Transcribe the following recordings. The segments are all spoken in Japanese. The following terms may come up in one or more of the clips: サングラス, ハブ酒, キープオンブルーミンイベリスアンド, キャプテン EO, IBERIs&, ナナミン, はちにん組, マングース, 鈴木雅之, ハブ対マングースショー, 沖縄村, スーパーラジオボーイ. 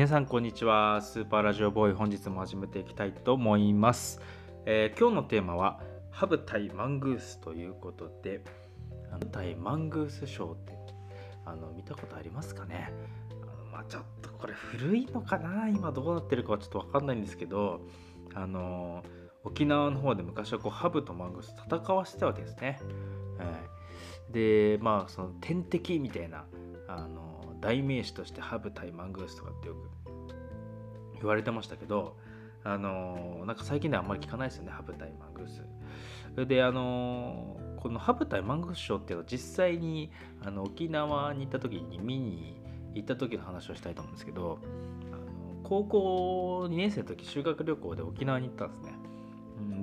皆さんこんにちは、スーパーラジオボーイ、本日も始めていきたいと思います。今日のテーマはハブ対マングースということで、対マングースショーって見たことありますかね。ちょっとこれ古いのかな、今どうなってるかはちょっと分かんないんですけど、沖縄の方で昔はこうハブとマングース戦わせたわけですね。でその天敵みたいな代名詞としてハブ対マングースとかってよく言われてましたけど、なんか最近ではあんまり聞かないですよね、ハブ対マングース。それでこのハブ対マングースショーっていうのは実際に沖縄に行った時に見に行った時の話をしたいと思うんですけど、高校2年生の時修学旅行で沖縄に行ったんですね。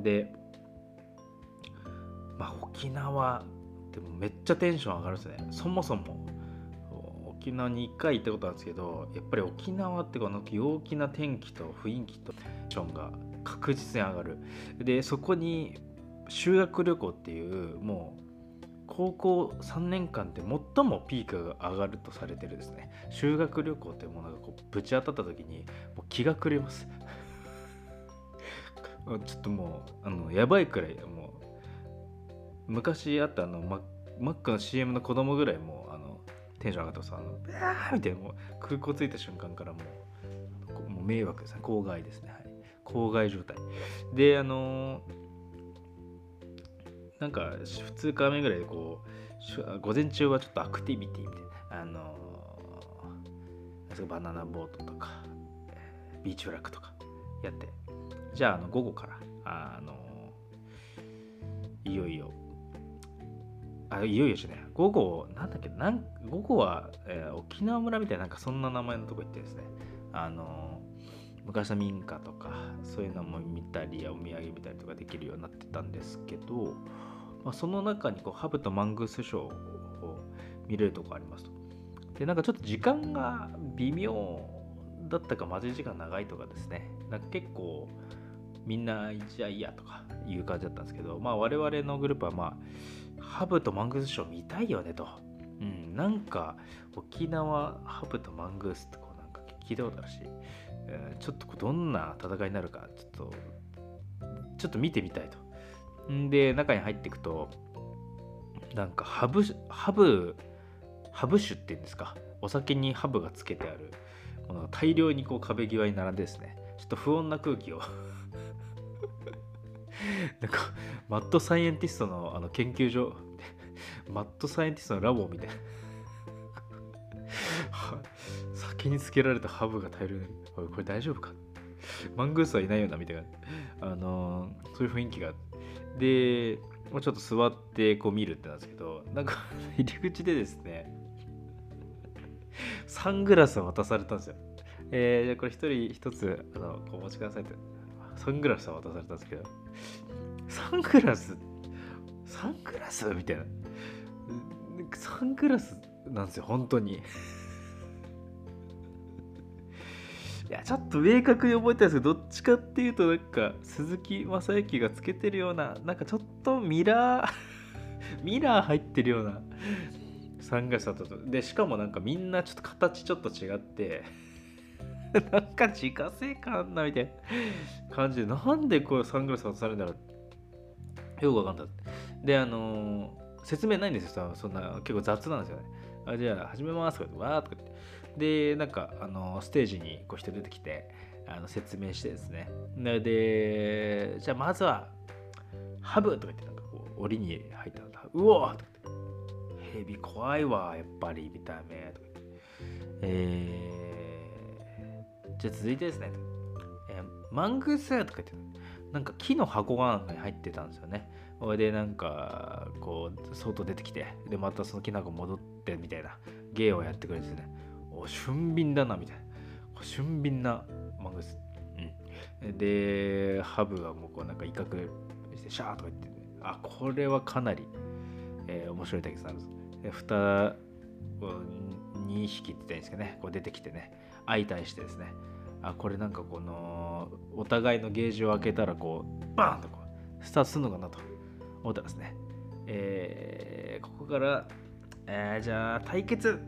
で、沖縄ってめっちゃテンション上がるんですね。そもそも沖縄に1回行ったことあるんですけど、やっぱり沖縄ってこの陽気な天気と雰囲気とテンションが確実に上がる。でそこに修学旅行っていうもう高校3年間で最もピークが上がるとされてるですね、修学旅行というものがこうぶち当たった時にもう気が狂いますちょっともうやばいくらい、もう昔あったマックの CM の子供ぐらいもうテンション上がってます。ビャーみたいな、もう空港着いた瞬間からもう迷惑ですね、郊外ですね、はい、郊外状態でなんか2日目ぐらいでこう午前中はちょっとアクティビティみたいな、バナナボートとかビーチフラッグとかやって、じゃあ午後からいよいよじゃない、午後は、沖縄村みたいな、なんかそんな名前のとこ行ってですね、昔の民家とかそういうのも見たり、お土産見たりとかできるようになってたんですけど、その中にこうハブとマングースショーを見れるとこありますと。でなんかちょっと時間が微妙だったか、混ぜ時間長いとかですね、なんか結構みんなじゃあいいやとかいう感じだったんですけど、我々のグループはハブとマングースショー見たいよねと、なんか沖縄ハブとマングースってこうなんか聞いたことあるし、ちょっとどんな戦いになるかちょっと見てみたいと。で中に入っていくと、なんかハブ酒っていうんですか、お酒にハブがつけてあるものが大量にこう壁際に並んでですね、ちょっと不穏な空気をなんかマッドサイエンティストの研究所マッドサイエンティストのラボみたいな酒につけられたハブが大量に、おいこれ大丈夫か、マングースはいないよなみたいな、そういう雰囲気があって、もうちょっと座ってこう見るってなんですけど、なんか入り口でですねサングラスを渡されたんですよ。じゃあこれ一人一つこう持ちくださいって、サングラスを渡されたんですけど、サングラスみたいな、サングラスなんですよ本当にいやちょっと明確に覚えてないですけど、どっちかっていうとなんか鈴木雅之がつけてるような、なんかちょっとミラー入ってるようなサングラスだったと。でしかもなんかみんなちょっと形ちょっと違ってなんか自家製感あんなみたいな感じで、なんでこうサングラス外されるんだろう、よくわかんない。で説明ないんですよ、そんな結構雑なんですよね。じゃあ始めますとか言って、わーとか言って、でなんかステージにこう人出てきて説明してですね、でじゃあまずはハブとか言って、なんかこう檻に入ったのだ、うおーとか言って、ヘビ怖いわやっぱり見た目とか言って、じゃあ続いてですね、マングースとか言って、なんか木の箱が中に入ってたんですよね。それでなんかこう外出てきて、でまたそのきなこ戻ってみたいな芸をやってくれてね、お俊敏だなみたいな、俊敏なマングース、でハブがもうこうなんか威嚇してシャーとか言って、ね、あこれはかなり、面白い対決なんです。で蓋こう2匹って言ったらいいんですけどね、こう出てきてね、相対してですね、あこれなんかこのお互いのゲージを開けたらこうバーンとこうスタートするのかなと思ったんですね。ここから、じゃあ対決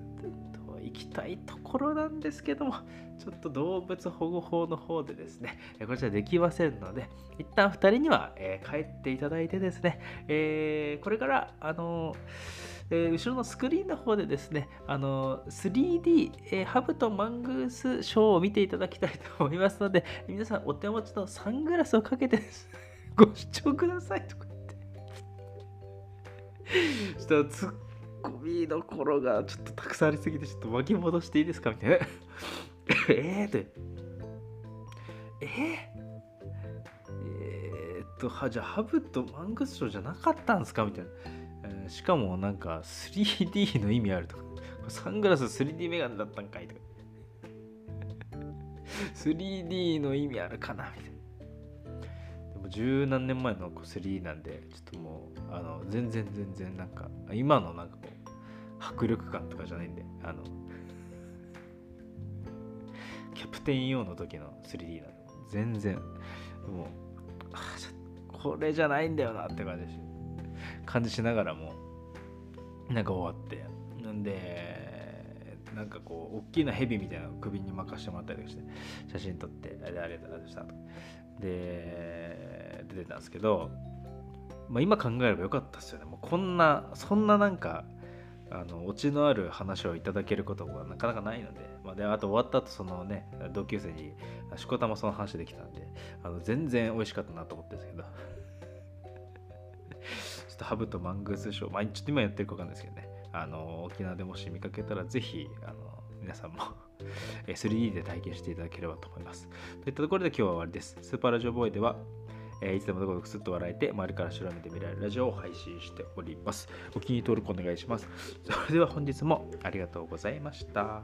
行きたいところなんですけども、ちょっと動物保護法の方でですね、こちらできませんので、一旦2人には帰っていただいてですね、これから後ろのスクリーンの方でですね、3D、ハブとマングースショーを見ていただきたいと思いますので、皆さんお手持ちのサングラスをかけてですね、ご視聴くださいとか言ってちょっとツッコミどころがちょっとたくさんありすぎて、ちょっと巻き戻していいですかみたいなじゃあハブとマングースショーじゃなかったんですかみたいな。しかもなんか 3D の意味あるとか、サングラス 3D メガネだったんかいとか、3D の意味あるかなみたいな。でも十何年前の 3D なんで、ちょっともう全然なんか今のなんかこう迫力感とかじゃないんで、キャプテン EO の時の 3D なんで全然もうこれじゃないんだよなって感じしながらもなんか終わって、なんでなんかこう大きなヘビみたいなのを首に巻かしてもらったりとかして、写真撮ってありがとうございましたとで出てたんですけど、まあ、今考えればよかったですよね。もうそんななんかオチのある話をいただけることがなかなかないので、まあ、であと終わった後そのね同級生にしこたまその話できたんで、全然美味しかったなと思ってるんですけど。ハブとマングースショー、まあ、ちょっと今やってるか分かんないですけどね、沖縄でもし見かけたらぜひ皆さんも 3D で体験していただければと思います。といったところで今日は終わりです。スーパーラジオボーイでは、いつでもどこどこすっと笑えて周りから白目で見られるラジオを配信しております。お気に入り登録お願いします。それでは本日もありがとうございました。